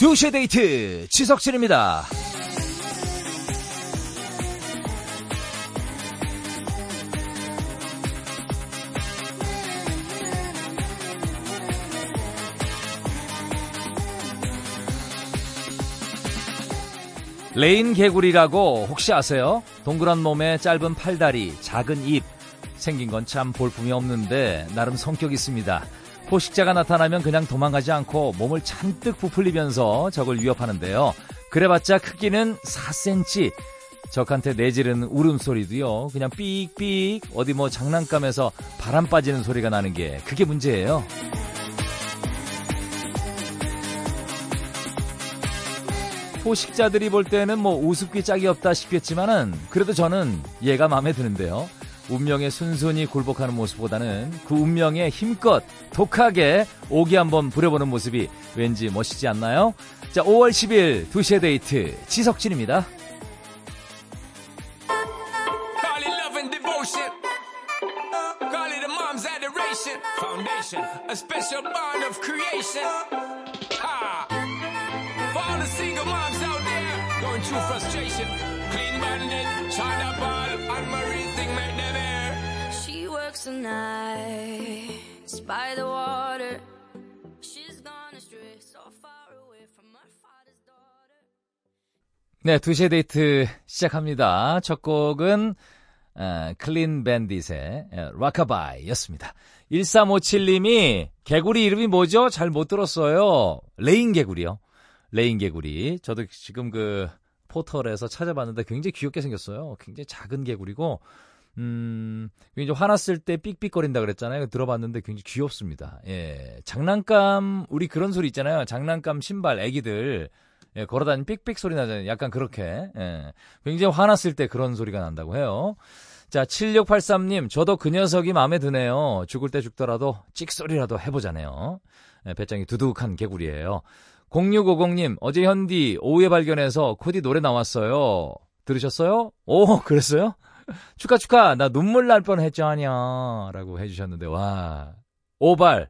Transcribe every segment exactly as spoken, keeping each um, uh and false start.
두 시의 데이트 지석진입니다. 레인 개구리라고 혹시 아세요? 동그란 몸에 짧은 팔다리, 작은 입. 생긴 건 참 볼품이 없는데 나름 성격 있습니다. 포식자가 나타나면 그냥 도망가지 않고 몸을 잔뜩 부풀리면서 적을 위협하는데요. 그래봤자 크기는 사 센티미터. 적한테 내지른 울음소리도요. 그냥 삑삑 어디 뭐 장난감에서 바람 빠지는 소리가 나는 게 그게 문제예요. 포식자들이 볼 때는 뭐 우습기 짝이 없다 싶겠지만은 그래도 저는 얘가 마음에 드는데요. 운명에 순순히 굴복하는 모습보다는 그 운명에 힘껏 독하게 오기 한번 부려보는 모습이 왠지 멋있지 않나요? 자, 오월 십일 두 시의 데이트 지석진입니다. 네, 두 시의 데이트 시작합니다. 첫 곡은 어, 클린 밴딧의 락카바이였습니다. 일삼오칠님이 개구리 이름이 뭐죠? 잘 못 들었어요. 레인 개구리요. 레인 개구리. 저도 지금 그 포털에서 찾아봤는데 굉장히 귀엽게 생겼어요. 굉장히 작은 개구리고 음, 굉장히 화났을 때 삑삑거린다 그랬잖아요. 들어봤는데 굉장히 귀엽습니다. 예, 장난감 우리 그런 소리 있잖아요. 장난감 신발 애기들 예, 걸어다니는 삑삑 소리 나잖아요. 약간 그렇게 예, 굉장히 화났을 때 그런 소리가 난다고 해요. 자, 칠육팔삼님 저도 그 녀석이 마음에 드네요. 죽을 때 죽더라도 찍소리라도 해보자네요. 예, 배짱이 두둑한 개구리예요. 공육오공님 어제 현디 오후에 발견해서 코디 노래 나왔어요. 들으셨어요? 오, 그랬어요? 축하 축하 나 눈물 날 뻔했죠 아냐 라고 해주셨는데 와 오발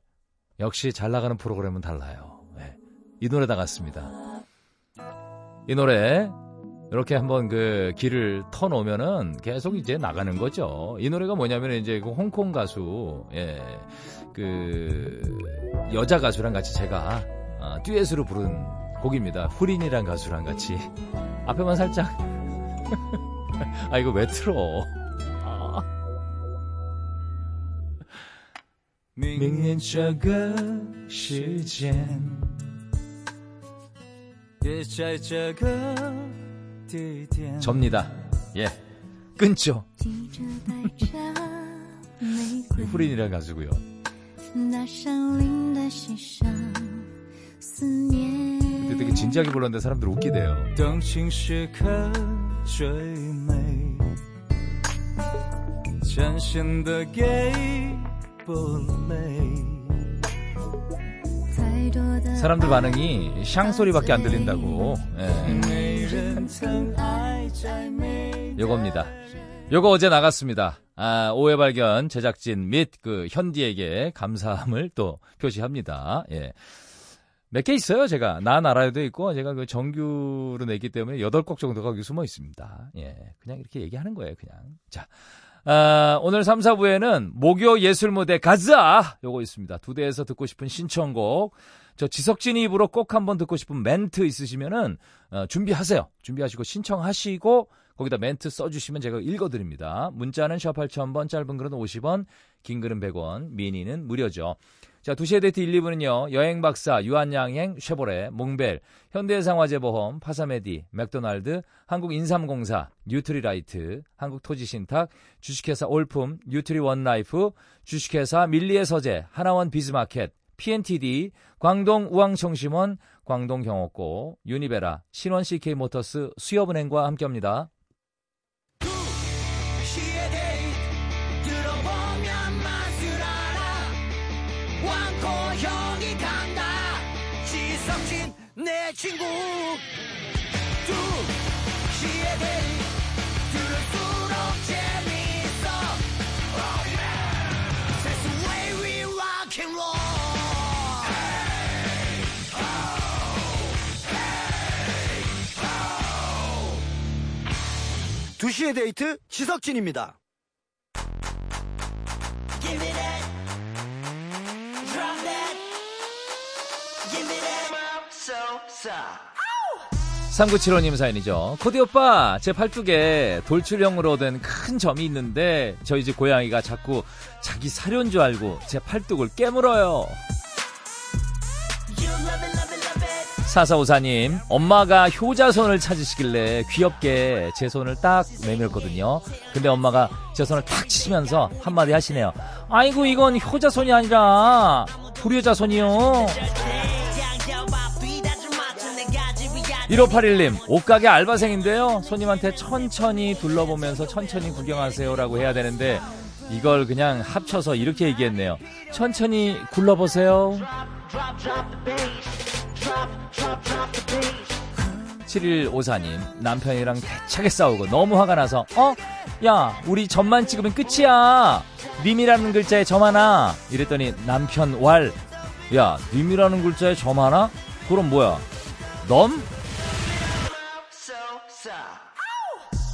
역시 잘 나가는 프로그램은 달라요. 네. 이 노래 나갔습니다. 이 노래 이렇게 한번 그 길을 터놓으면은 계속 이제 나가는 거죠. 이 노래가 뭐냐면 이제 그 홍콩 가수 예, 그 여자 가수랑 같이 제가 아, 듀엣으로 부른 곡입니다. 후린이랑 가수랑 같이 앞에만 살짝 아 이거 왜 틀어? 아. 明年这个时间也在这个地点 접니다. 예, 끊죠. 후린이라는 가수고요. 그때 되게 진지하게 불렀는데 사람들 웃기대요. 사람들 반응이 샹소리밖에 안 들린다고. 예. 요겁니다. 요거 어제 나갔습니다. 아, 오해 발견 제작진 및 그 현디에게 감사함을 또 표시합니다. 예. 몇 개 있어요, 제가. 난 알아요도 있고, 제가 그 정규로 냈기 때문에 여덟 곡 정도가 여기 숨어 있습니다. 예. 그냥 이렇게 얘기하는 거예요, 그냥. 자. 아, 오늘 삼, 사부에는 목요예술무대 가즈아! 요거 있습니다. 두 대에서 듣고 싶은 신청곡. 저 지석진이 입으로 꼭 한번 듣고 싶은 멘트 있으시면은, 어, 준비하세요. 준비하시고, 신청하시고, 거기다 멘트 써주시면 제가 읽어드립니다. 문자는 샵 팔천 번, 짧은 글은 오십 원, 긴 글은 백 원, 미니는 무료죠. 자, 두 시의 데이트 일, 이 부는요. 여행박사, 유한양행, 쉐보레, 몽벨, 현대해상화재보험, 파사메디, 맥도날드, 한국인삼공사, 뉴트리라이트, 한국토지신탁, 주식회사 올품, 뉴트리원라이프, 주식회사 밀리의 서재, 하나원 비즈마켓, 피엔티디, 광동 우왕청심원, 광동경업고, 유니베라, 신원 씨케이모터스, 수협은행과 함께합니다. 친구 두 시에 데이 들을수록 재미있어 oh yeah. That's the way we rock and roll hey. oh. 두 시의 데이트 지석진입니다. 삼구칠오님 사연이죠. 코디 오빠, 제 팔뚝에 돌출형으로 된 큰 점이 있는데 저희 집 고양이가 자꾸 자기 사료인 줄 알고 제 팔뚝을 깨물어요. 사사오사님, 엄마가 효자손을 찾으시길래 귀엽게 제 손을 딱 내밀었거든요. 근데 엄마가 제 손을 탁 치시면서 한마디 하시네요. 아이고, 이건 효자손이 아니라 불효자손이요. 일오팔일님, 옷가게 알바생인데요. 손님한테 천천히 둘러보면서 천천히 구경하세요라고 해야 되는데 이걸 그냥 합쳐서 이렇게 얘기했네요. 천천히 굴러보세요. 칠일오사님, 남편이랑 대차게 싸우고 너무 화가 나서 어? 야, 우리 점만 찍으면 끝이야. 님이라는 글자에 점 하나. 이랬더니 남편 왈. 야, 님이라는 글자에 점 하나? 그럼 뭐야? 넘?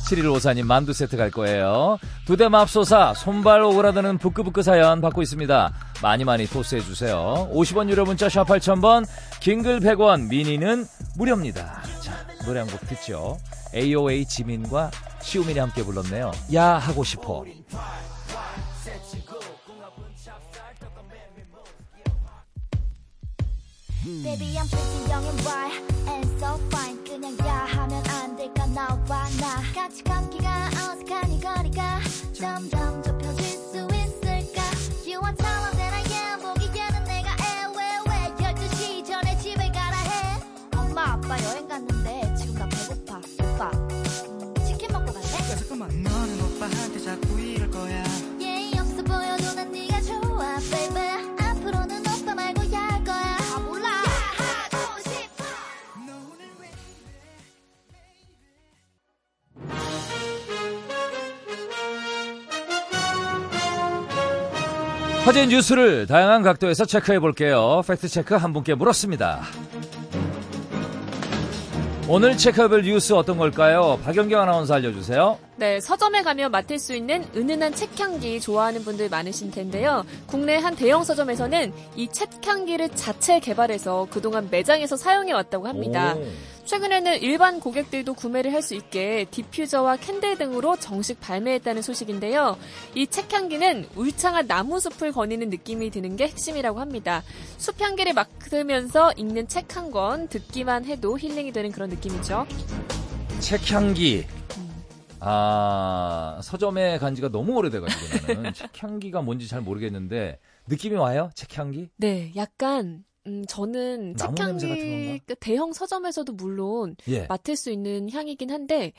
칠일오사님, 만두 세트 갈 거예요. 두 대 맙소사, 손발 오그라드는 부끄부끄 사연 받고 있습니다. 많이 많이 토스해주세요. 오십 원 유료 문자 샵 팔천 번, 긴글 백 원, 미니는 무료입니다. 자, 노래 한 곡 듣죠. 에이오에이 지민과 시우민이 함께 불렀네요. 야 하고 싶어. Baby, I'm pretty young and wild and so fine. 그냥 야 하면 안 될까 너와 나 같이 감기가 어색한 이 거리가 점점 좁혀질 수 있을까. You are taller than I am. 보기에는 내가 애외외. 열두 시 전에 집에 가라 해. 엄마 아빠 여행 갔는데 지금 나 배고파. 오빠 음, 치킨 먹고 갈래? 야, 잠깐만, 너는 오빠한테 자꾸 이럴 거야. 예의 없어 보여도 난 네가 좋아 baby. 화제의 뉴스를 다양한 각도에서 체크해볼게요. 팩트체크 한 분께 물었습니다. 오늘 체크해볼 뉴스 어떤 걸까요? 박연경 아나운서 알려주세요. 네, 서점에 가면 맡을 수 있는 은은한 책향기 좋아하는 분들 많으신 텐데요. 국내 한 대형 서점에서는 이 책향기를 자체 개발해서 그동안 매장에서 사용해왔다고 합니다. 오. 최근에는 일반 고객들도 구매를 할 수 있게 디퓨저와 캔들 등으로 정식 발매했다는 소식인데요. 이 책향기는 울창한 나무숲을 거니는 느낌이 드는 게 핵심이라고 합니다. 숲향기를 맡으면서 읽는 책 한 권, 듣기만 해도 힐링이 되는 그런 느낌이죠. 책향기. 아, 서점에 간 지가 너무 오래돼가지고 나는 책향기가 뭔지 잘 모르겠는데 느낌이 와요? 책향기? 네, 약간 음, 저는 책향기 대형 서점에서도 물론 예. 맡을 수 있는 향이긴 한데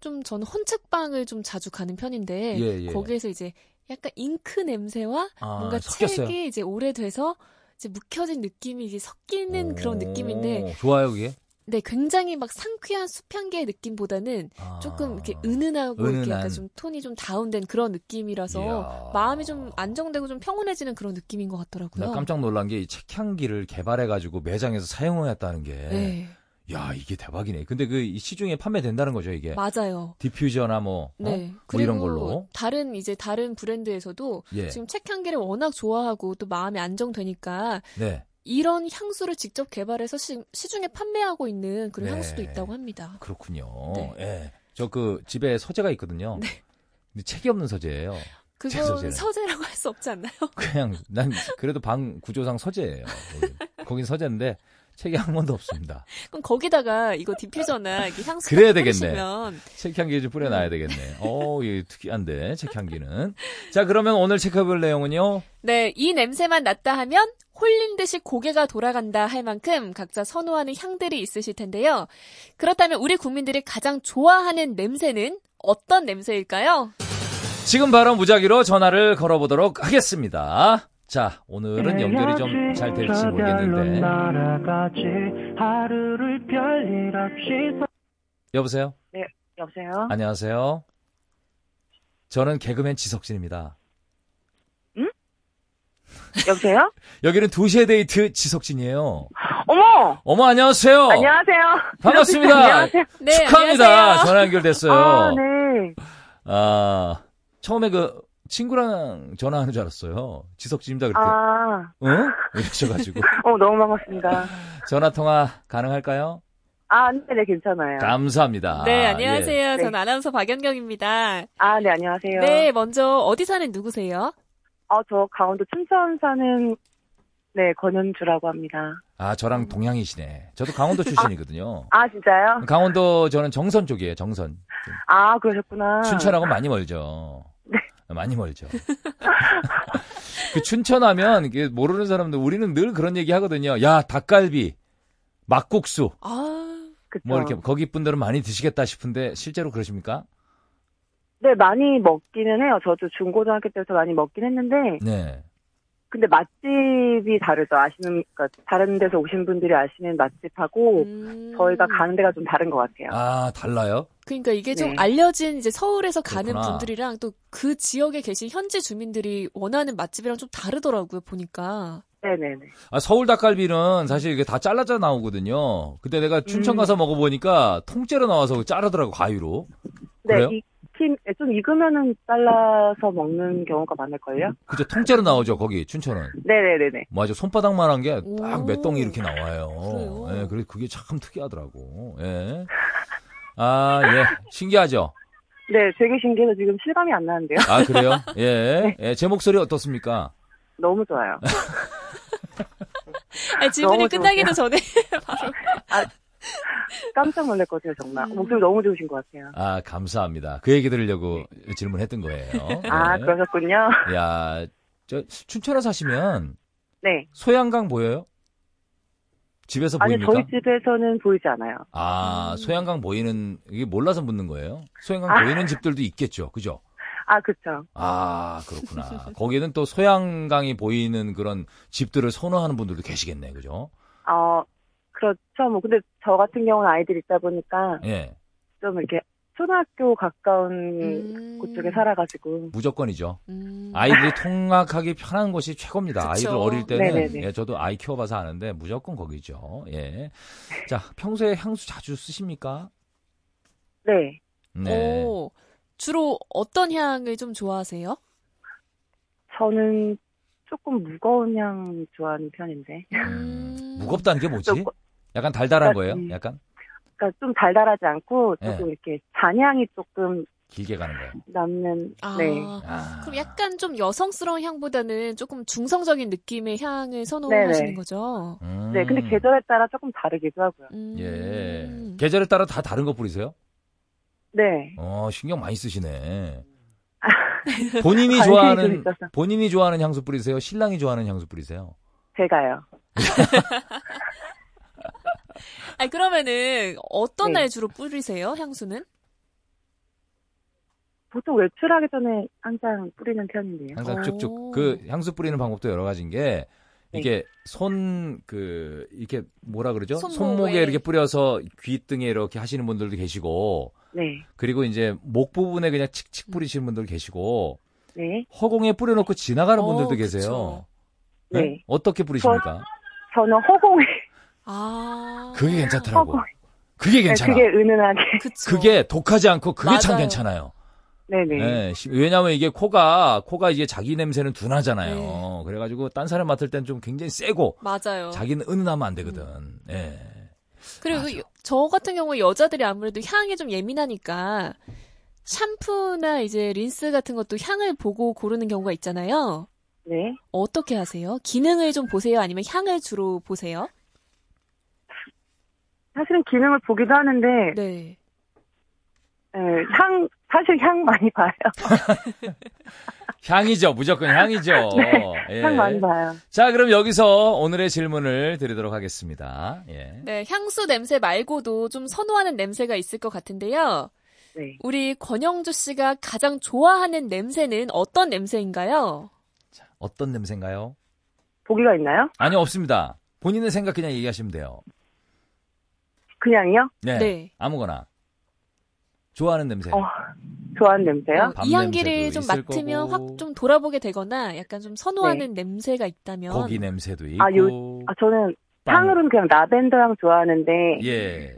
좀 저는 헌책방을 좀 자주 가는 편인데 예, 예. 거기에서 이제 약간 잉크 냄새와 아, 뭔가 섞였어요. 책이 이제 오래돼서 이제 묵혀진 느낌이 이제 섞이는 오, 그런 느낌인데 좋아요, 그게? 네, 굉장히 막 상쾌한 숲향기의 느낌보다는 아, 조금 이렇게 은은하고 은은한. 이렇게 약간 좀 톤이 좀 다운된 그런 느낌이라서 이야. 마음이 좀 안정되고 좀 평온해지는 그런 느낌인 것 같더라고요. 나 깜짝 놀란 게 이 책향기를 개발해가지고 매장에서 사용했다는 게. 네. 야, 이게 대박이네. 근데 그 시중에 판매된다는 거죠, 이게? 맞아요. 디퓨저나 뭐, 네. 어? 뭐 이런 걸로. 다른 이제 다른 브랜드에서도 예. 지금 책향기를 워낙 좋아하고 또 마음이 안정되니까. 네. 이런 향수를 직접 개발해서 시, 시중에 판매하고 있는 그런 네, 향수도 있다고 합니다. 그렇군요. 네. 네. 저 그 집에 서재가 있거든요. 네. 근데 책이 없는 서재예요. 그건 서재라고 할 수 없지 않나요? 그냥 난 그래도 방 구조상 서재예요. 거긴 서재인데 책이 한 번도 없습니다. 그럼 거기다가 이거 디퓨저나 이렇게 향수 그래야 되겠네. 책향기 좀 뿌려놔야 되겠네. 어, 예, 특이한데 책향기는. 자, 그러면 오늘 체크해볼 내용은요. 네, 이 냄새만 났다 하면 홀린 듯이 고개가 돌아간다 할 만큼 각자 선호하는 향들이 있으실 텐데요. 그렇다면 우리 국민들이 가장 좋아하는 냄새는 어떤 냄새일까요? 지금 바로 무작위로 전화를 걸어보도록 하겠습니다. 자, 오늘은 연결이 좀 잘 될지 모르겠는데. 여보세요? 네, 여보세요? 안녕하세요. 저는 개그맨 지석진입니다. 여보세요? 여기는 두 시의 데이트 지석진이에요. 어머! 어머, 안녕하세요. 안녕하세요. 반갑습니다. 안녕하세요. 네, 축하합니다. 안녕하세요. 전화 연결됐어요. 아, 네. 네. 아, 처음에 그 친구랑 전화하는 줄 알았어요. 지석진입니다. 그렇게. 아. 응? 이러셔가지고. 어, 너무 반갑습니다. 전화 통화 가능할까요? 아, 네, 네, 괜찮아요. 감사합니다. 네, 안녕하세요. 예. 전 네. 아나운서 박연경입니다. 아, 네, 안녕하세요. 네, 먼저 어디 사는 누구세요? 아, 저 강원도 춘천 사는 네, 권현주라고 합니다. 아, 저랑 동양이시네. 저도 강원도 출신이거든요. 아, 아, 진짜요? 강원도 저는 정선 쪽이에요, 정선. 아, 그러셨구나. 춘천하고 많이 멀죠. 네. 많이 멀죠. 그 춘천하면 모르는 사람들 우리는 늘 그런 얘기 하거든요. 야, 닭갈비, 막국수. 아, 그쵸. 뭐 이렇게 거기 분들은 많이 드시겠다 싶은데 실제로 그러십니까? 네, 많이 먹기는 해요. 저도 중고등학교 때부터 많이 먹긴 했는데. 네. 근데 맛집이 다르죠. 아시는, 그러니까 다른 데서 오신 분들이 아시는 맛집하고 음... 저희가 가는 데가 좀 다른 것 같아요. 아, 달라요? 그러니까 이게 네. 좀 알려진 이제 서울에서 가는 그렇구나. 분들이랑 또 그 지역에 계신 현지 주민들이 원하는 맛집이랑 좀 다르더라고요, 보니까. 네네네. 아, 서울 닭갈비는 사실 이게 다 잘라져 나오거든요. 근데 내가 춘천 가서 음... 먹어보니까 통째로 나와서 자르더라고, 가위로. 네. 그래요? 이... 좀 익으면은 잘라서 먹는 경우가 많을걸요? 그죠, 통째로 나오죠, 거기, 춘천은. 네네네네. 맞아, 손바닥만 한 게 딱 몇 덩이 이렇게 나와요. 예, 그래서 그게 참 특이하더라고. 예. 아, 예. 신기하죠? 네, 되게 신기해서 지금 실감이 안 나는데요. 아, 그래요? 예. 네. 예, 제 목소리 어떻습니까? 너무 좋아요. 아, 질문이 끝나기도 전에 바로. 아, 깜짝 놀랐거든요, 정말. 음. 목소리 너무 좋으신 것 같아요. 아, 감사합니다. 그 얘기 들으려고 네. 질문했던 거예요. 네. 아, 그러셨군요. 야, 저 춘천에 사시면 네. 소양강 보여요? 집에서 아니, 보입니까? 아니, 저희 집에서는 보이지 않아요. 아, 소양강 보이는 이게 몰라서 묻는 거예요? 소양강 아. 보이는 집들도 있겠죠, 그죠? 아, 그렇죠. 아, 그렇구나. 거기는 또 소양강이 보이는 그런 집들을 선호하는 분들도 계시겠네, 그죠? 어. 그렇죠. 뭐 근데 저 같은 경우는 아이들이 있다 보니까 예. 좀 이렇게 초등학교 가까운 음... 곳쪽에 살아가지고 무조건이죠. 음... 아이들이 통학하기 편한 곳이 최고입니다. 그쵸? 아이들 어릴 때는 예, 저도 아이 키워봐서 아는데 무조건 거기죠. 예. 자, 평소에 향수 자주 쓰십니까? 네. 네. 오, 주로 어떤 향을 좀 좋아하세요? 저는 조금 무거운 향 좋아하는 편인데. 음, 무겁다는 게 뭐지? 약간 달달한 그러니까, 거예요? 약간? 그러니까 좀 달달하지 않고 조금 네. 이렇게 잔향이 조금 길게 가는 거예요. 남는. 아, 네. 아. 그럼 약간 좀 여성스러운 향보다는 조금 중성적인 느낌의 향을 선호하시는 거죠? 음. 네. 근데 계절에 따라 조금 다르기도 하고요. 음. 예. 계절에 따라 다 다른 거 뿌리세요? 네. 어, 신경 많이 쓰시네. 본인이 좋아하는 본인이 좋아하는 향수 뿌리세요? 신랑이 좋아하는 향수 뿌리세요? 제가요. 아니, 그러면은 어떤 네. 날 주로 뿌리세요? 향수는? 보통 외출하기 전에 항상 뿌리는 편인데요. 항상 쭉쭉 그 향수 뿌리는 방법도 여러 가지인 게 이게 네. 손 그 이렇게 뭐라 그러죠? 손목에. 손목에 이렇게 뿌려서 귀등에 이렇게 하시는 분들도 계시고. 네. 그리고 이제 목 부분에 그냥 칙칙 뿌리시는 분들 계시고. 네. 허공에 뿌려놓고 지나가는 어, 분들도 계세요. 네? 네. 어떻게 뿌리십니까? 저, 저는 허공에. 아. 그게 괜찮더라고. 허공. 그게 괜찮아. 네, 그게 은은하게. 그쵸. 그게 독하지 않고 그게 맞아요. 참 괜찮아요. 네네. 네, 왜냐면 이게 코가, 코가 이제 자기 냄새는 둔하잖아요. 네. 그래가지고 딴 사람 맡을 땐 좀 굉장히 세고. 맞아요. 자기는 은은하면 안 되거든. 음. 네. 그리고 맞아. 저 같은 경우에 여자들이 아무래도 향에 좀 예민하니까 샴푸나 이제 린스 같은 것도 향을 보고 고르는 경우가 있잖아요. 네. 어떻게 하세요? 기능을 좀 보세요? 아니면 향을 주로 보세요? 사실은 기능을 보기도 하는데. 네. 네, 향, 사실 향 많이 봐요. 향이죠. 무조건 향이죠. 네, 예. 향 많이 봐요. 자, 그럼 여기서 오늘의 질문을 드리도록 하겠습니다. 예. 네, 향수 냄새 말고도 좀 선호하는 냄새가 있을 것 같은데요. 네. 우리 권영주 씨가 가장 좋아하는 냄새는 어떤 냄새인가요? 자, 어떤 냄새인가요? 보기가 있나요? 아니요, 없습니다. 본인의 생각 그냥 얘기하시면 돼요. 그냥요? 네. 네. 아무거나. 좋아하는 냄새. 어, 좋아하는 냄새요? 어, 이 향기를 좀 맡으면 확 좀 돌아보게 되거나 약간 좀 선호하는 네. 냄새가 있다면. 고기 냄새도 있고. 아, 요, 아 저는 빵. 향으로는 그냥 라벤더 향 좋아하는데. 예.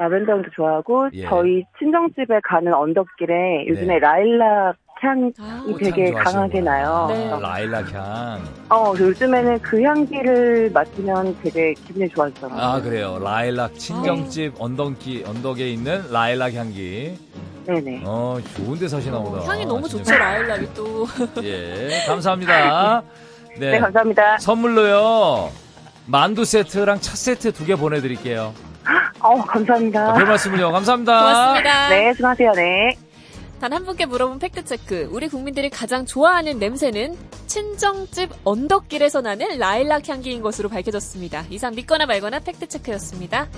라벤더향도 좋아하고 예. 저희 친정집에 가는 언덕길에 요즘에 네. 라일락 향이 아, 되게 강하게 나요. 네. 라일락 향. 어, 요즘에는 그 향기를 맡으면 되게 기분이 좋아지잖아요. 아, 그래요. 라일락 친정집 아. 언덕기, 언덕에 있는 라일락 향기. 네네. 어, 좋은데 사시나 어, 보다. 향이 너무 아, 좋죠, 라일락이 또. 예, 감사합니다. 네. 네, 감사합니다. 선물로요, 만두 세트랑 차 세트 두 개 보내드릴게요. 어, 감사합니다. 아, 별 말씀을요. 감사합니다. 고맙습니다. 네, 수고하세요. 네. 단 한 분께 물어본 팩트체크. 우리 국민들이 가장 좋아하는 냄새는 친정집 언덕길에서 나는 라일락 향기인 것으로 밝혀졌습니다. 이상 믿거나 말거나 팩트체크였습니다.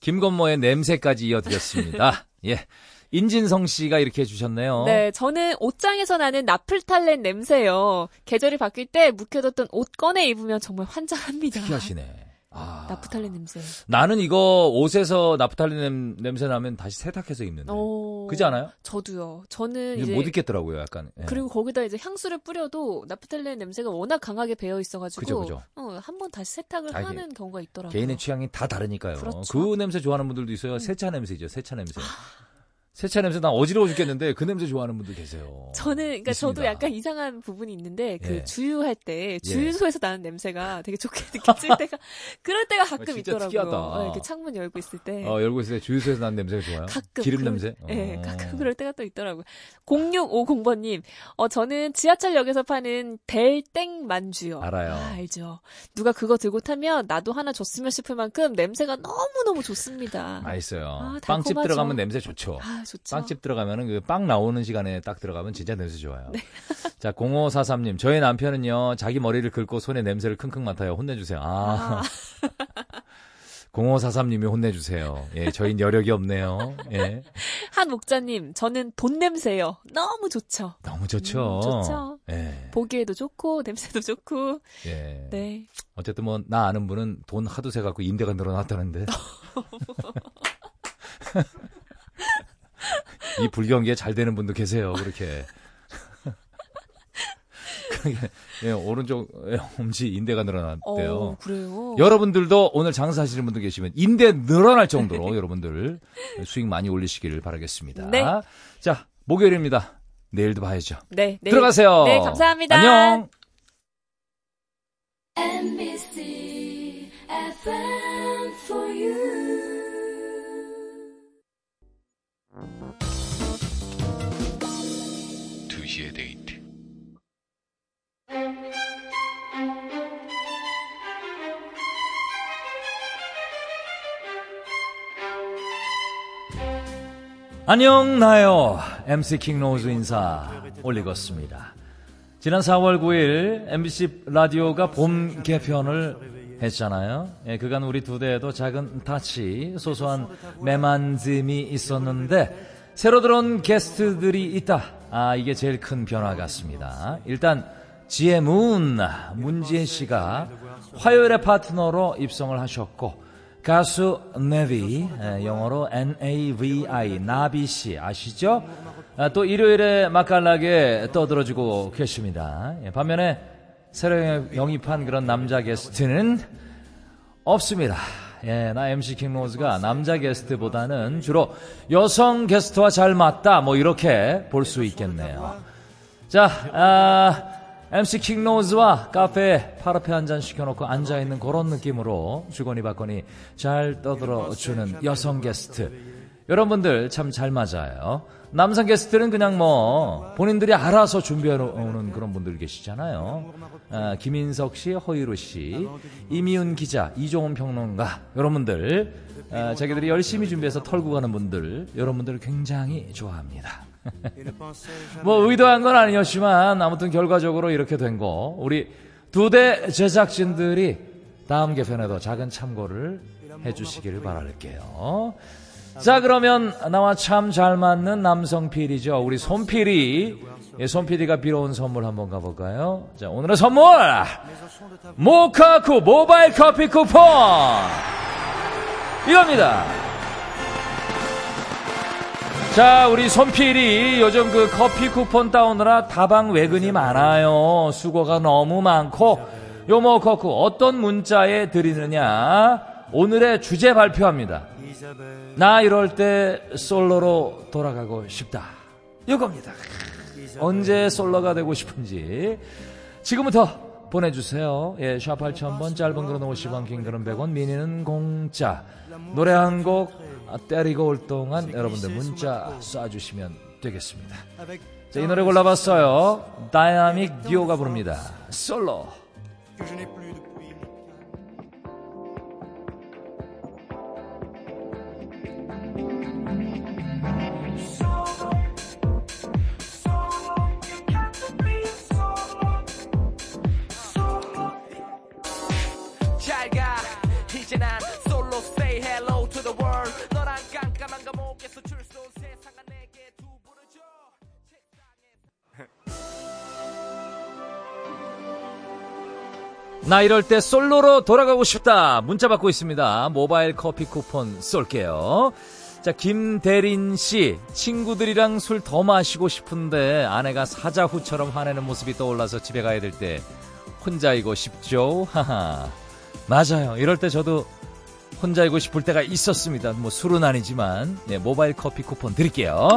김건모의 냄새까지 이어드렸습니다. 예, 인진성 씨가 이렇게 해주셨네요. 네, 저는 옷장에서 나는 나프탈렌 냄새요. 계절이 바뀔 때 묵혀뒀던 옷 꺼내 입으면 정말 환장합니다. 특이하시네. 아, 나프탈렌 냄새. 나는 이거 옷에서 나프탈렌 냄새 나면 다시 세탁해서 입는데. 오, 그지 않아요? 저도요. 저는 이제 못 입겠더라고요, 약간. 예. 그리고 거기다 이제 향수를 뿌려도 나프탈렌 냄새가 워낙 강하게 배어 있어가지고. 그죠, 그죠. 어, 한번 다시 세탁을 아니, 하는 경우가 있더라고요. 개인의 취향이 다 다르니까요. 그렇죠. 그 냄새 좋아하는 분들도 있어요. 음. 세차 냄새죠, 세차 냄새. 세차 냄새 난 어지러워 죽겠는데 그 냄새 좋아하는 분들 계세요. 저는 그러니까 있습니다. 저도 약간 이상한 부분이 있는데 그 예. 주유할 때 주유소에서 나는 냄새가 되게 좋게 느껴질 때가 그럴 때가 가끔 진짜 있더라고요. 특이하다. 어, 이렇게 창문 열고 있을 때. 어, 열고 있을 때 주유소에서 나는 냄새가 좋아요. 가끔 기름 그, 냄새. 예, 네, 가끔 그럴 때가 또 있더라고요. 공육오공 번님, 어 저는 지하철역에서 파는 벨땡 만주요. 알아요. 아, 알죠. 누가 그거 들고 타면 나도 하나 줬으면 싶을 만큼 냄새가 너무 너무 좋습니다. 맛있어요. 아, 빵집 들어가면 냄새 좋죠. 아, 좋죠. 빵집 들어가면은 그 빵 나오는 시간에 딱 들어가면 진짜 냄새 좋아요. 네. 자, 공오사삼 님, 저의 남편은요 자기 머리를 긁고 손에 냄새를 킁킁 맡아요. 혼내주세요. 아, 아. 공오사삼 님이 혼내주세요. 예, 저희는 여력이 없네요. 예. 한 목자님, 저는 돈 냄새요. 너무 좋죠. 너무 좋죠. 음, 좋죠. 예. 보기에도 좋고 냄새도 좋고. 예. 네. 어쨌든 뭐 나 아는 분은 돈 하도 세 갖고 임대가 늘어났다는데. 이 불경기에 잘 되는 분도 계세요. 그렇게. 예, 오른쪽 엄지 인대가 늘어났대요. 오, 그래요? 여러분들도 오늘 장사하시는 분들 계시면 인대 늘어날 정도로 여러분들 수익 많이 올리시기를 바라겠습니다. 네. 자, 목요일입니다. 내일도 봐야죠. 네, 내일. 들어가세요. 네, 감사합니다. 안녕. 엠비씨 에프엠 for you. 두 시에 데이트. 안녕 나요. 엠씨 킹로즈 인사 올리겠습니다. 지난 사월 구일 엠비씨 라디오가 봄 개편을 했잖아요. 예, 그간 우리 두 대에도 작은 타치, 소소한 매만짐이 있었는데 새로 들어온 게스트들이 있다. 아, 이게 제일 큰 변화 같습니다. 일단 지혜문, 문지혜 씨가 화요일의 파트너로 입성을 하셨고 가수 네비, 예, 영어로 엔 에이 브이 아이, 나비 씨 아시죠? 아, 또 일요일에 맛깔나게 떠들어주고 계십니다. 예, 반면에 새로 영입한 그런 남자 게스트는 없습니다. 예, 나 엠씨 킹로즈가 남자 게스트보다는 주로 여성 게스트와 잘 맞다, 뭐 이렇게 볼 수 있겠네요. 자, 아, 엠씨 킹로즈와 카페에 파라페 한 잔 시켜놓고 앉아있는 그런 느낌으로 주거니 받거니 잘 떠들어주는 여성 게스트. 여러분들 참 잘 맞아요. 남성 게스트는 그냥 뭐 본인들이 알아서 준비해오는 그런 분들 계시잖아요. 아, 김인석 씨, 허희루 씨, 이미은 기자, 이종훈 평론가 여러분들, 아, 자기들이 열심히 준비해서 털고 가는 분들, 여러분들을 굉장히 좋아합니다. 뭐 의도한 건 아니었지만 아무튼 결과적으로 이렇게 된 거 우리 두 대 제작진들이 다음 개편에도 작은 참고를 해주시기를 바랄게요. 자, 그러면 나와 참 잘 맞는 남성 피디죠. 우리 손필이, 예, 손피디가 빌어온 선물 한번 가볼까요? 자, 오늘의 선물! 모카쿠 모바일 커피 쿠폰! 이겁니다. 자, 우리 손필이 요즘 그 커피 쿠폰 따오느라 다방 외근이 많아요. 수고가 너무 많고, 요 모카쿠 어떤 문자에 드리느냐. 오늘의 주제 발표합니다. 나 이럴 때 솔로로 돌아가고 싶다. 요겁니다. 언제 솔로가 되고 싶은지 지금부터 보내주세요. 예, 샵 팔천 번, 짧은 글은 오십 원, 긴 글은 백 원, 미니는 공짜. 노래 한 곡 때리고 올 동안 여러분들 문자 쏴주시면 되겠습니다. 자, 이 노래 골라봤어요. 다이나믹 듀오가 부릅니다. 솔로. 나 이럴 때 솔로로 돌아가고 싶다. 문자 받고 있습니다. 모바일 커피 쿠폰 쏠게요. 자, 김대린 씨. 친구들이랑 술 더 마시고 싶은데 아내가 사자후처럼 화내는 모습이 떠올라서 집에 가야 될 때 혼자이고 싶죠. 하하. 맞아요. 이럴 때 저도 혼자이고 싶을 때가 있었습니다. 뭐 술은 아니지만. 네, 모바일 커피 쿠폰 드릴게요.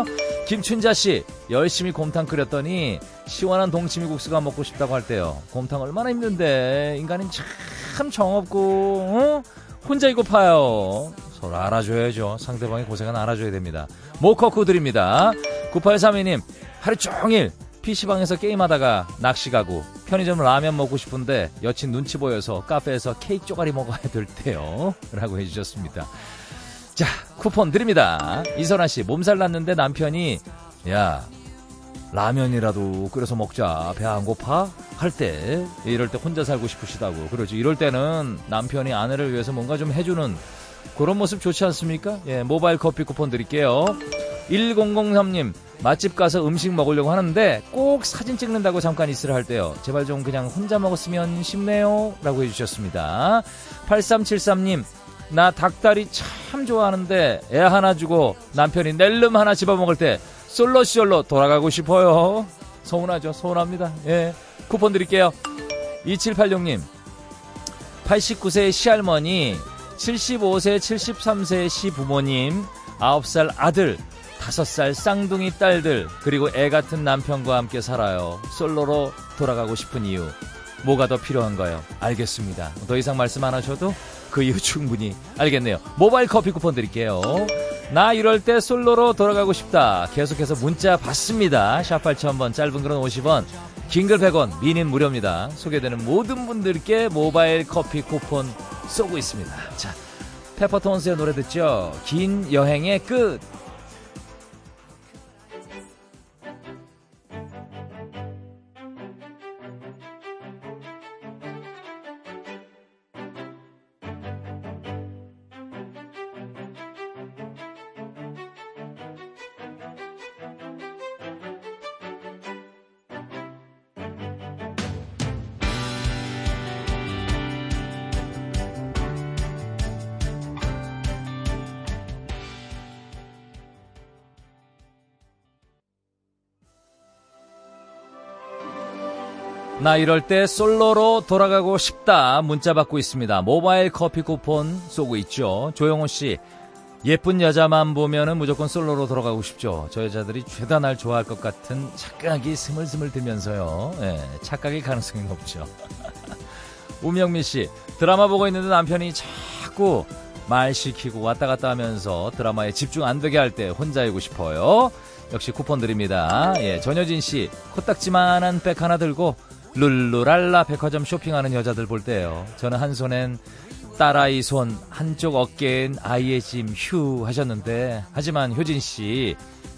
김춘자씨, 열심히 곰탕 끓였더니 시원한 동치미국수가 먹고 싶다고 할 때요. 곰탕 얼마나 힘든데. 인간은 참 정없고, 어? 혼자이고 파요. 서로 알아줘야죠. 상대방의 고생은 알아줘야 됩니다. 모커쿠 드립니다. 구팔삼이 님, 하루 종일 피시방에서 게임하다가 낚시 가고 편의점 라면 먹고 싶은데 여친 눈치 보여서 카페에서 케이크 쪼가리 먹어야 될 때요. 라고 해주셨습니다. 자, 쿠폰 드립니다. 이선아씨, 몸살 났는데 남편이 야, 라면이라도 끓여서 먹자. 배 안 고파? 할 때, 이럴 때 혼자 살고 싶으시다고. 그렇죠. 이럴 때는 남편이 아내를 위해서 뭔가 좀 해주는 그런 모습 좋지 않습니까? 예, 모바일 커피 쿠폰 드릴게요. 천삼 님, 맛집 가서 음식 먹으려고 하는데 꼭 사진 찍는다고 잠깐 있으라 할 때요. 제발 좀 그냥 혼자 먹었으면 싶네요. 라고 해주셨습니다. 팔삼칠삼 님, 나 닭다리 참 좋아하는데 애 하나 주고 남편이 낼름 하나 집어먹을 때 솔로시절로 돌아가고 싶어요. 서운하죠. 서운합니다. 예, 쿠폰 드릴게요. 이칠팔육 님, 팔십구 세 시할머니, 칠십오 세 칠십삼 세 시부모님, 아홉 살 아들, 다섯 살 쌍둥이 딸들, 그리고 애 같은 남편과 함께 살아요. 솔로로 돌아가고 싶은 이유, 뭐가 더 필요한가요? 알겠습니다. 더 이상 말씀 안 하셔도 그 이유 충분히 알겠네요. 모바일 커피 쿠폰 드릴게요. 나 이럴 때 솔로로 돌아가고 싶다. 계속해서 문자 받습니다. 샵 팔천 번, 짧은 글은 오십 원, 긴글 백 원, 미니는 무료입니다. 소개되는 모든 분들께 모바일 커피 쿠폰 쏘고 있습니다. 자, 페퍼톤스의 노래 듣죠. 긴 여행의 끝. 나 이럴 때 솔로로 돌아가고 싶다. 문자 받고 있습니다. 모바일 커피 쿠폰 쏘고 있죠. 조영호 씨, 예쁜 여자만 보면은 무조건 솔로로 돌아가고 싶죠. 저 여자들이 죄다 날 좋아할 것 같은 착각이 스물스물 들면서요. 예, 착각일 가능성이 높죠. 우명미 씨, 드라마 보고 있는데 남편이 자꾸 말 시키고 왔다 갔다 하면서 드라마에 집중 안 되게 할 때 혼자이고 싶어요. 역시 쿠폰 드립니다. 예, 전효진 씨, 코딱지만한 백 하나 들고 룰루랄라 백화점 쇼핑하는 여자들 볼 때예요. 저는 한 손엔 딸아이 손, 한쪽 어깨엔 아이의 짐 휴 하셨는데, 하지만 효진씨,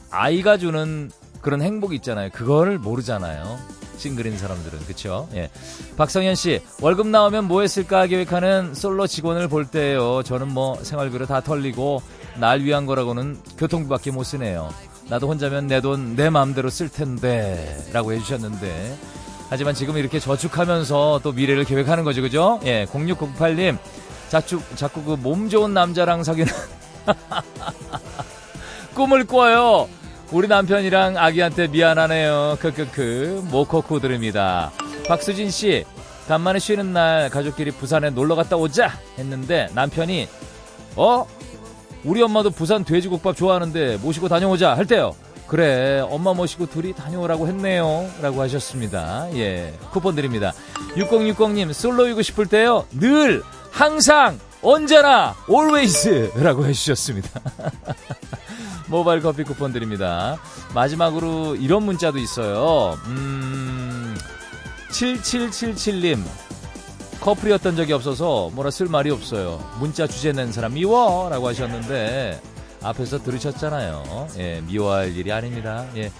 아이가 주는 그런 행복 있잖아요. 그걸 모르잖아요. 싱글인 사람들은. 그렇죠? 예. 박성현 씨, 월급 나오면 뭐 했을까 계획하는 솔로 직원을 볼 때예요. 저는 뭐 생활비로 다 털리고 날 위한 거라고는 교통비밖에 못 쓰네요. 나도 혼자면 내 돈 내 마음대로 쓸 텐데 라고 해주셨는데, 하지만 지금 이렇게 저축하면서 또 미래를 계획하는 거죠. 그죠? 예, 공육공팔 님, 자꾸, 자꾸 그 몸 좋은 남자랑 사귀는 꿈을 꿔요. 우리 남편이랑 아기한테 미안하네요. 크크크. 모코코 드립니다. 박수진 씨, 간만에 쉬는 날 가족끼리 부산에 놀러 갔다 오자 했는데 남편이 어? 우리 엄마도 부산 돼지국밥 좋아하는데 모시고 다녀오자 할 때요. 그래, 엄마 모시고 둘이 다녀오라고 했네요 라고 하셨습니다. 예, 쿠폰 드립니다. 육공육공 님, 솔로이고 싶을 때요. 늘, 항상, 언제나, always 라고 해주셨습니다. 모바일 커피 쿠폰 드립니다. 마지막으로 이런 문자도 있어요. 음, 칠칠칠칠 님, 커플이었던 적이 없어서 뭐라 쓸 말이 없어요. 문자 주제 낸 사람 미워 라고 하셨는데 앞에서 들으셨잖아요. 예, 미워할 일이 아닙니다. 예,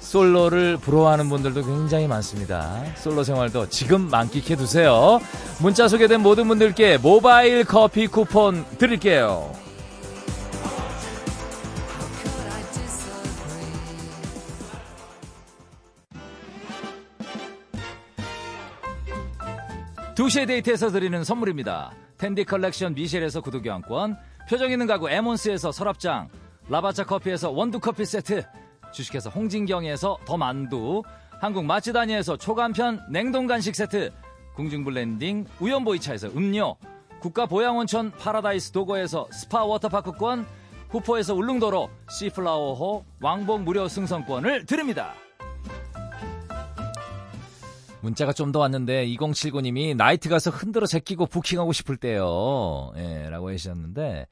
솔로를 부러워하는 분들도 굉장히 많습니다. 솔로 생활도 지금 만끽해 두세요. 문자 소개된 모든 분들께 모바일 커피 쿠폰 드릴게요. 두 시의 데이트에서 드리는 선물입니다. 텐디 컬렉션 미셸에서 구두 교환권, 표정 있는 가구 에몬스에서 서랍장, 라바차 커피에서 원두 커피 세트, 주식회사 홍진경에서 더 만두, 한국 맛지다니에서 초간편 냉동 간식 세트, 궁중 블렌딩 우연보이차에서 음료, 국가 보양온천 파라다이스 도거에서 스파 워터파크권, 후포에서 울릉도로 씨플라워호 왕복 무료 승선권을 드립니다. 문자가 좀 더 왔는데 이공칠구 님이 나이트 가서 흔들어 제끼고 부킹하고 싶을 때요. 예, 라고 하셨는데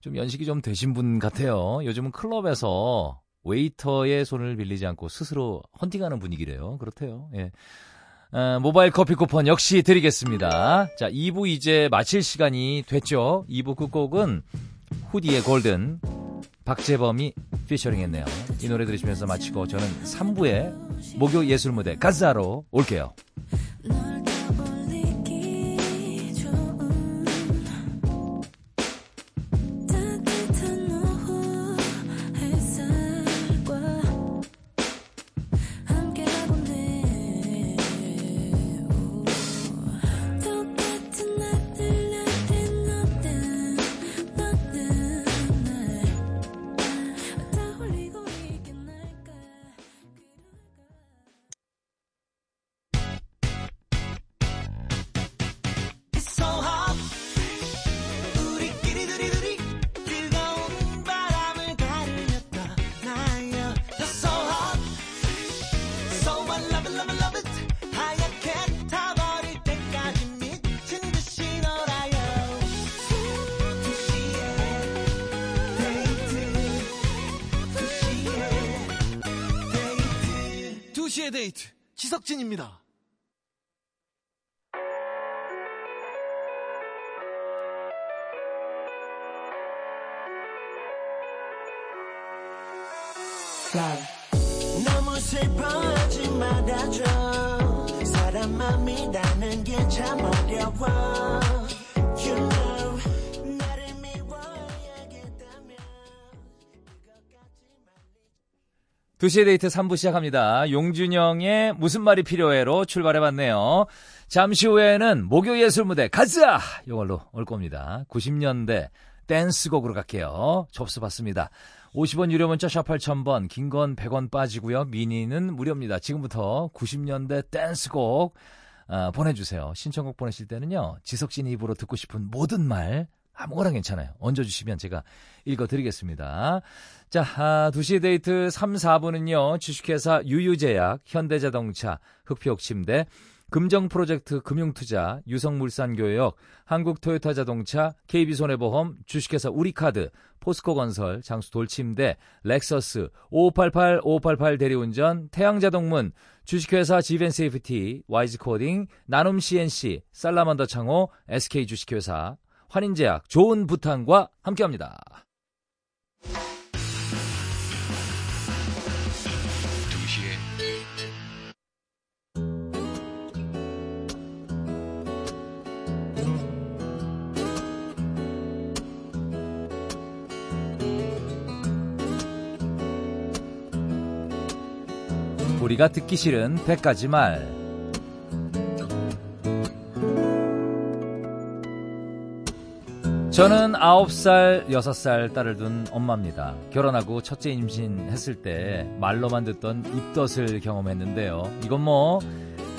좀 연식이 좀 되신 분 같아요. 요즘은 클럽에서 웨이터의 손을 빌리지 않고 스스로 헌팅하는 분위기래요. 그렇대요. 예. 아, 모바일 커피 쿠폰 역시 드리겠습니다. 자, 이 부 이제 마칠 시간이 됐죠. 이 부 끝곡은 후디의 골든, 박재범이 피처링했네요. 이 노래 들으시면서 마치고 저는 삼 부에 목요예술무대 가즈아로 올게요. 데이트 지석진입니다. 너무 슬퍼하지 말아줘. 사람 마음이라는 게 참 어려워. You know 나를 미워야겠다면 두 시의 데이트 삼 부 시작합니다. 용준영의 무슨 말이 필요해로 출발해봤네요. 잠시 후에는 목요예술무대 가즈아! 이걸로 올 겁니다. 구십 년대 댄스곡으로 갈게요. 접수받습니다. 오십 원 유료 문자 샵 팔천 번, 긴 건 백 원 빠지고요. 미니는 무료입니다. 지금부터 구십 년대 댄스곡 어, 보내주세요. 신청곡 보내실 때는요. 지석진 입으로 듣고 싶은 모든 말 아무거나 괜찮아요. 얹어주시면 제가 읽어드리겠습니다. 자, 아, 두 시의 데이트 삼, 사 부는요. 주식회사 유유제약, 현대자동차, 흑표옥침대, 금정프로젝트 금융투자, 유성물산교역, 한국토요타자동차, 케이비손해보험, 주식회사 우리카드, 포스코건설, 장수돌침대, 렉서스, 오오팔팔 오오팔팔 대리운전, 태양자동문, 주식회사 지벤세이프티, 와이즈코딩, 나눔씨엔씨, 살라만더창호, 에스케이주식회사, 환인제약, 좋은 부탄과 함께합니다. 두 시에 우리가 듣기 싫은 백 가지 말. 저는 아홉 살, 여섯 살 딸을 둔 엄마입니다. 결혼하고 첫째 임신했을 때 말로만 듣던 입덧을 경험했는데요. 이건 뭐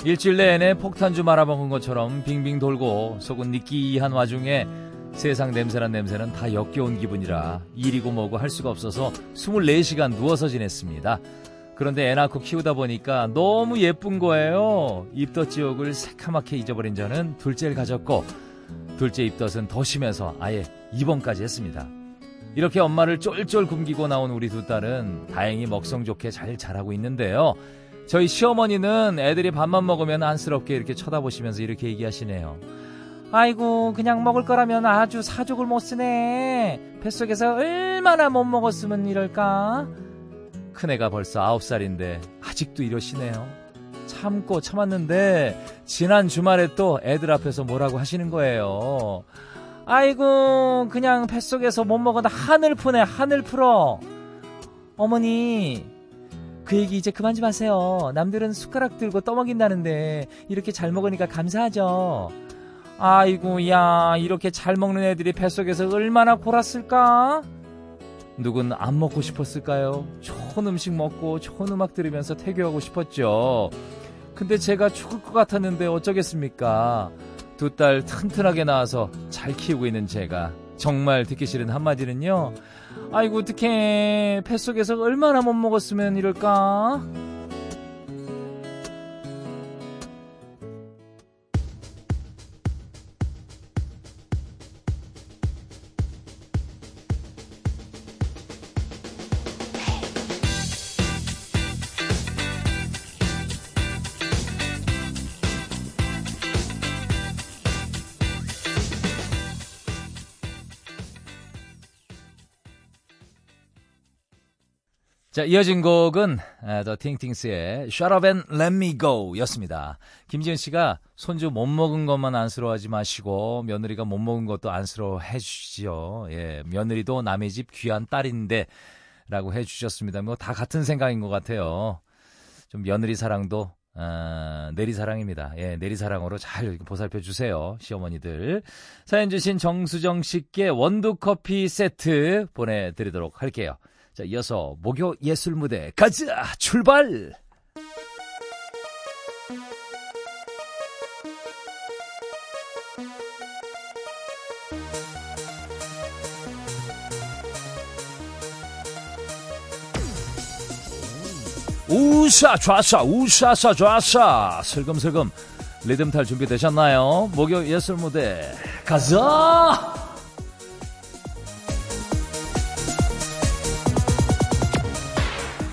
일주일 내내 폭탄주 말아먹은 것처럼 빙빙 돌고 속은 느끼한 와중에 세상 냄새란 냄새는 다 역겨운 기분이라 일이고 뭐고 할 수가 없어서 스물네 시간 누워서 지냈습니다. 그런데 애 낳고 키우다 보니까 너무 예쁜 거예요. 입덧 지옥을 새카맣게 잊어버린 저는 둘째를 가졌고 둘째 입덧은 더 심해서 아예 입원까지 했습니다. 이렇게 엄마를 쫄쫄 굶기고 나온 우리 두 딸은 다행히 먹성 좋게 잘 자라고 있는데요. 저희 시어머니는 애들이 밥만 먹으면 안쓰럽게 이렇게 쳐다보시면서 이렇게 얘기하시네요. 아이고, 그냥 먹을 거라면 아주 사족을 못 쓰네. 뱃속에서 얼마나 못 먹었으면 이럴까. 큰애가 벌써 아홉 살인데 아직도 이러시네요. 참고 참았는데 지난 주말에 또 애들 앞에서 뭐라고 하시는 거예요. 아이고, 그냥 뱃속에서 못 먹은 한을 푸네. 한을 풀어. 어머니, 그 얘기 이제 그만 좀 하세요. 남들은 숟가락 들고 떠먹인다는데 이렇게 잘 먹으니까 감사하죠. 아이고, 야, 이렇게 잘 먹는 애들이 뱃속에서 얼마나 골았을까? 누군 안 먹고 싶었을까요? 좋은 음식 먹고 좋은 음악 들으면서 태교하고 싶었죠. 근데 제가 죽을 것 같았는데 어쩌겠습니까? 두 딸 튼튼하게 낳아서 잘 키우고 있는 제가 정말 듣기 싫은 한마디는요. 아이고, 어떡해. 뱃속에서 얼마나 못 먹었으면 이럴까? 자, 이어진 곡은 더 팅팅스의 Shut up and let me go 였습니다. 김지은 씨가 손주 못 먹은 것만 안쓰러워하지 마시고 며느리가 못 먹은 것도 안쓰러워해 주시죠. 예, 며느리도 남의 집 귀한 딸인데 라고 해 주셨습니다. 뭐 다 같은 생각인 것 같아요. 좀 며느리 사랑도 아, 내리사랑입니다. 예, 내리사랑으로 잘 보살펴 주세요, 시어머니들. 사연 주신 정수정 씨께 원두커피 세트 보내드리도록 할게요. 자, 이어서 목요예술무대 가즈아 출발! 우샤 좌샤 우샤샤 좌샤 슬금슬금 리듬 탈 준비 되셨나요? 목요예술무대 가즈아!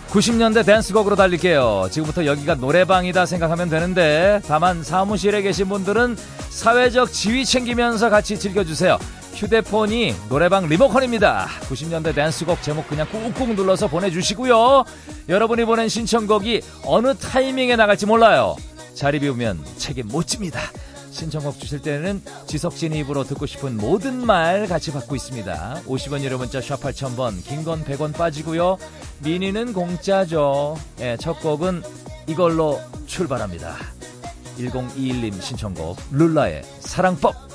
구십 년대 댄스곡으로 달릴게요. 지금부터 여기가 노래방이다 생각하면 되는데 다만 사무실에 계신 분들은 사회적 지위 챙기면서 같이 즐겨주세요. 휴대폰이 노래방 리모컨입니다. 구십 년대 댄스곡 제목 그냥 꾹꾹 눌러서 보내주시고요. 여러분이 보낸 신청곡이 어느 타이밍에 나갈지 몰라요. 자리 비우면 책임 못 집니다. 신청곡 주실 때는 지석진 입으로 듣고 싶은 모든 말 같이 받고 있습니다. 오십 원 유료 문자 샵 팔천 번, 긴 건 백 원 빠지고요. 미니는 공짜죠. 네, 첫 곡은 이걸로 출발합니다. 일공이일 님 신청곡 룰라의 사랑법.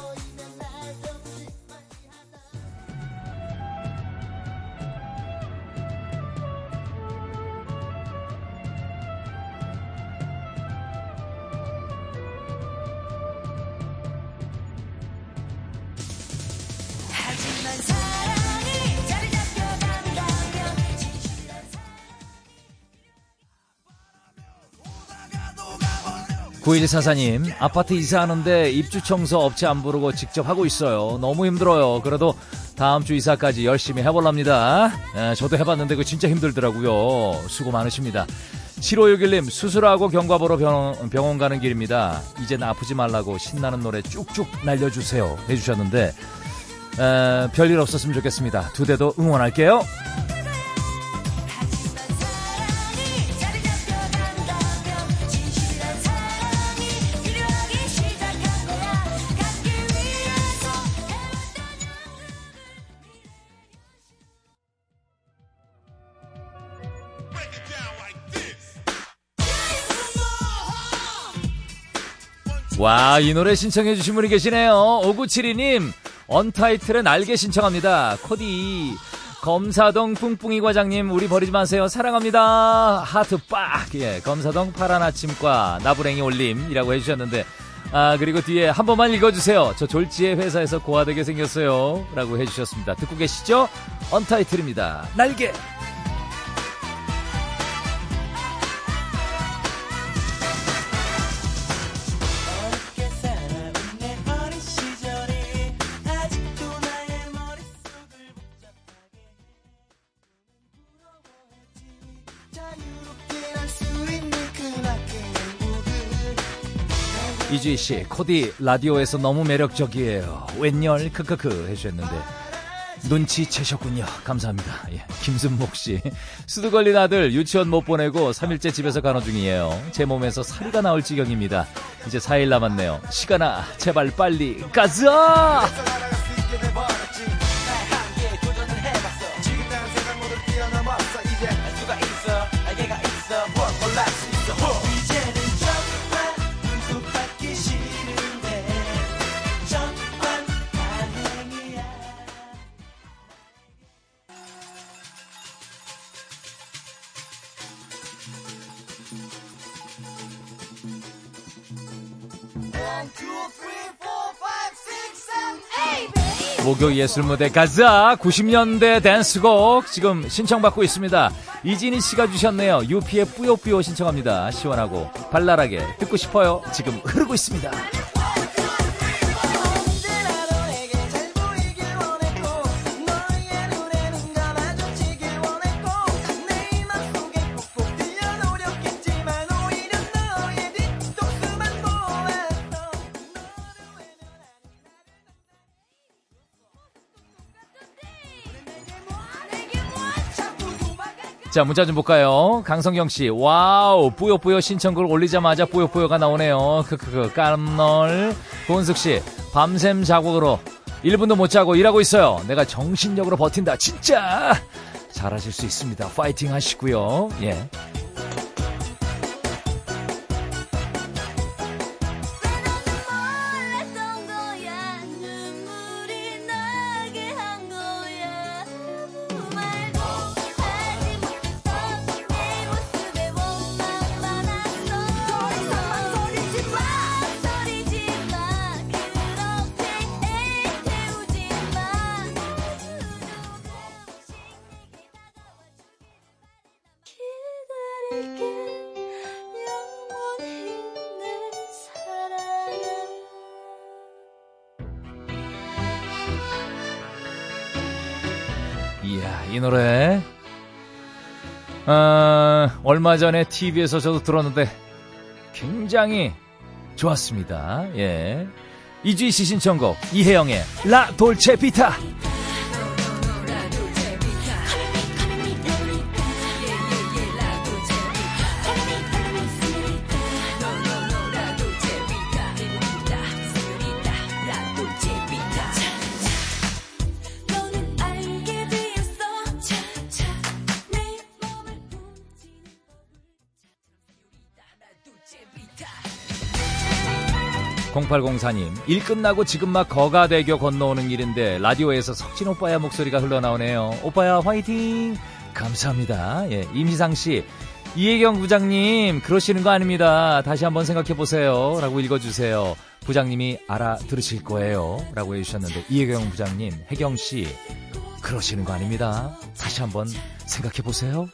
구일사사 님, 아파트 이사하는데 입주청소 업체 안 부르고 직접 하고 있어요. 너무 힘들어요. 그래도 다음 주 이사까지 열심히 해볼랍니다. 에, 저도 해봤는데 그거 진짜 힘들더라고요. 수고 많으십니다. 칠오육일 님, 수술하고 경과보러 병원, 병원 가는 길입니다. 이젠 아프지 말라고 신나는 노래 쭉쭉 날려주세요 해주셨는데 에, 별일 없었으면 좋겠습니다. 두 대도 응원할게요. 와, 이 노래 신청해 주신 분이 계시네요. 오구칠이 님, 언타이틀의 날개 신청합니다. 코디 검사동 뿡뿡이 과장님 우리 버리지 마세요. 사랑합니다. 하트 빡. 예, 검사동 파란 아침과 나부랭이 올림이라고 해주셨는데, 아 그리고 뒤에 한 번만 읽어주세요. 저 졸지에 회사에서 고아되게 생겼어요 라고 해주셨습니다. 듣고 계시죠? 언타이틀입니다. 날개. 이주희씨, 코디 라디오에서 너무 매력적이에요. 웬열 크크크 해주셨는데 눈치채셨군요. 감사합니다. 예, 김순목씨, 수두 걸린 아들 유치원 못 보내고 삼 일째 집에서 간호 중이에요. 제 몸에서 살이가 나올 지경입니다. 이제 사 일 남았네요. 시간아 제발 빨리 가즈아. 목요예술무대 가즈아 구십 년대 댄스곡 지금 신청받고 있습니다. 이진희씨가 주셨네요. 유피의 뿌요뿌요 신청합니다. 시원하고 발랄하게 듣고 싶어요. 지금 흐르고 있습니다. 자, 문자 좀 볼까요? 강성경씨, 와우, 뿌요뿌요 신청글 올리자마자 뿌요뿌요가 나오네요. 크크크, 깜놀. 고은숙씨, 밤샘 자국으로 일 분도 못 자고 일하고 있어요. 내가 정신력으로 버틴다, 진짜! 잘하실 수 있습니다. 파이팅 하시고요. 예. 이야, 이 노래 어, 얼마 전에 티비에서 저도 들었는데 굉장히 좋았습니다. 예, 이주희 씨 신청곡 이혜영의 라 돌체 비타. 공팔공사 님, 일 끝나고 지금 막 거가대교 건너오는 길인데 라디오에서 석진 오빠야 목소리가 흘러나오네요. 오빠야 화이팅! 감사합니다. 예, 임희상씨, 이혜경 부장님 그러시는 거 아닙니다. 다시 한번 생각해보세요 라고 읽어주세요. 부장님이 알아들으실 거예요 라고 해주셨는데, 이혜경 부장님, 혜경씨 그러시는 거 아닙니다. 다시 한번 생각해보세요.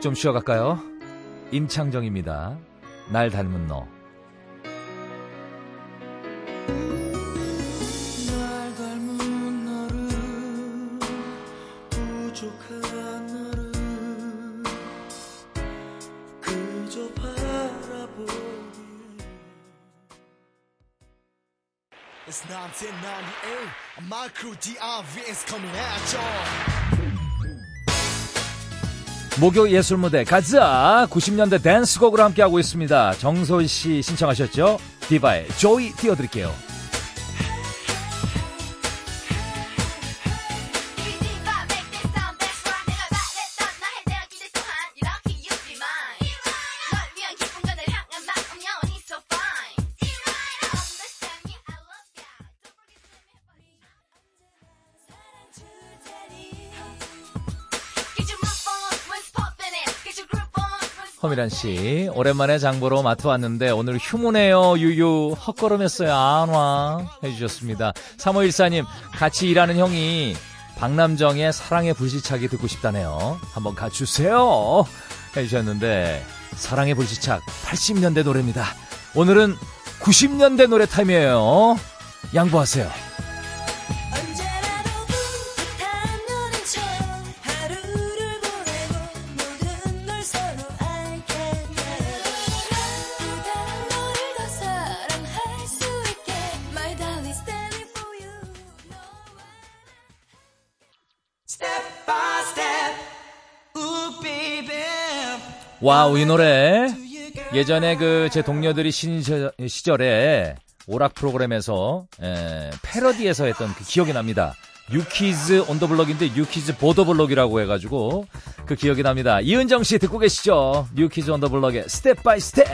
좀 쉬어갈까요? 임창정입니다. 날 닮은 너. It's nineteen ninety-eight, and my crew D R V is coming at you. 목요예술무대 가즈아 구십 년대 댄스곡으로 함께하고 있습니다. 정소희 씨 신청하셨죠? 디바의 조이 띄워드릴게요. 허미란 씨, 오랜만에 장보러 마트 왔는데 오늘 휴무네요. 유유 헛걸음했어요. 안 와 해주셨습니다. 삼오일사님, 같이 일하는 형이 박남정의 사랑의 불시착이 듣고 싶다네요. 한번 가주세요 해주셨는데, 사랑의 불시착 팔십 년대 노래입니다. 오늘은 구십 년대 노래 타임이에요. 양보하세요. 와우, 이 노래 예전에 그 제 동료들이 신시절, 시절에 오락 프로그램에서 에, 패러디에서 했던 그 기억이 납니다. 유키즈 온 더 블럭인데 유키즈 보더 블럭이라고 해가지고 그 기억이 납니다. 이은정 씨 듣고 계시죠? 유키즈 온 더 블럭의 스텝 바이 스텝.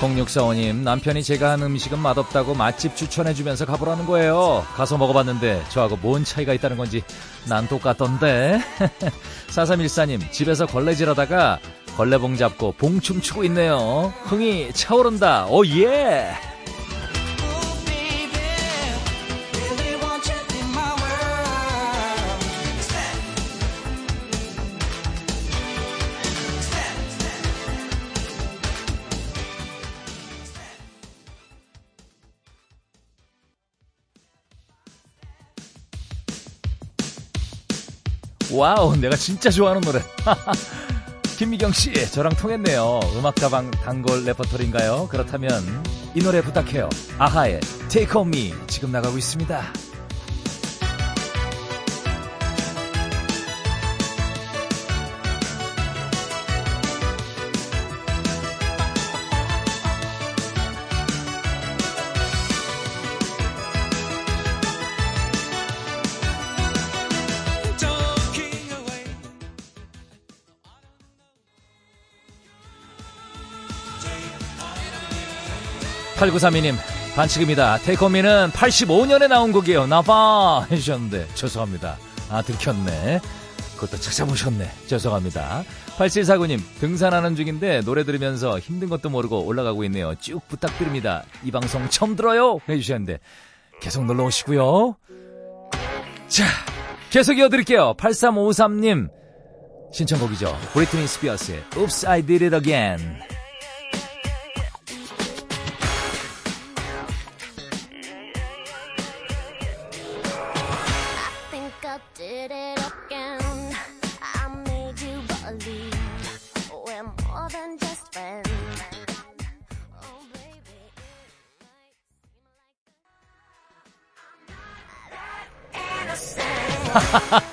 공육사오님, 남편이 제가 한 음식은 맛없다고 맛집 추천해주면서 가보라는 거예요. 가서 먹어봤는데 저하고 뭔 차이가 있다는 건지 난 똑같던데. 사삼일사님, 집에서 걸레질하다가 걸레봉 잡고 봉춤 추고 있네요. 흥이 차오른다. 오예. 와우, 내가 진짜 좋아하는 노래. 김미경씨, 저랑 통했네요. 음악다방 단골 레퍼토리인가요? 그렇다면 이 노래 부탁해요. 아하의 Take On Me 지금 나가고 있습니다. 팔구삼이님, 반칙입니다. Take On Me는 팔십오년에 나온 곡이에요. 나봐 해주셨는데 죄송합니다. 아, 들켰네. 그것도 찾아보셨네. 죄송합니다. 팔칠사구님, 등산하는 중인데 노래 들으면서 힘든 것도 모르고 올라가고 있네요. 쭉 부탁드립니다. 이 방송 처음 들어요 해주셨는데 계속 놀러 오시고요. 자, 계속 이어드릴게요. 팔삼오삼님 신청곡이죠. 브리트니 스피어스의 Oops I Did It Again.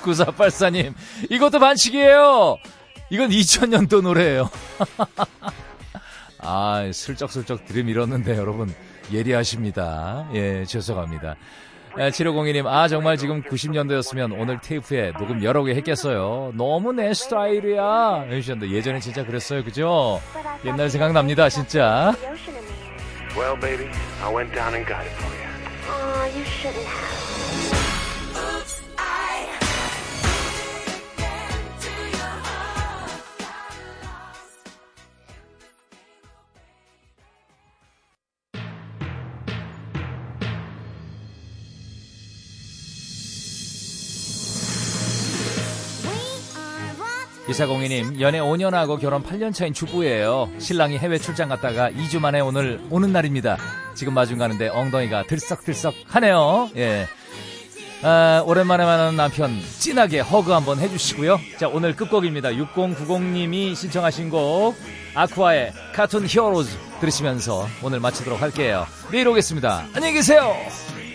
구사팔사님, 이것도 반칙이에요. 이건 이천년도 노래예요. 아, 슬쩍슬쩍 들이밀었는데 여러분 예리하십니다. 예, 죄송합니다. 예, 칠오공이님, 아 정말 지금 구십 년대였으면 오늘 테이프에 녹음 여러 개 했겠어요. 너무 내 스타일이야 해주셨는데 예전에 진짜 그랬어요. 그죠? 옛날 생각납니다 진짜. Well, baby, I went down and got it for you. Oh, you shouldn't have. 이사공이님, 연애 오 년하고 결혼 팔 년 차인 주부예요. 신랑이 해외 출장 갔다가 이 주 만에 오늘 오는 날입니다. 지금 마중 가는데 엉덩이가 들썩들썩 하네요. 예. 아, 오랜만에 만나는 남편 찐하게 허그 한번 해주시고요. 자, 오늘 끝곡입니다. 육공구공님이 신청하신 곡 아쿠아의 카툰 히어로즈 들으시면서 오늘 마치도록 할게요. 내일 오겠습니다. 안녕히 계세요.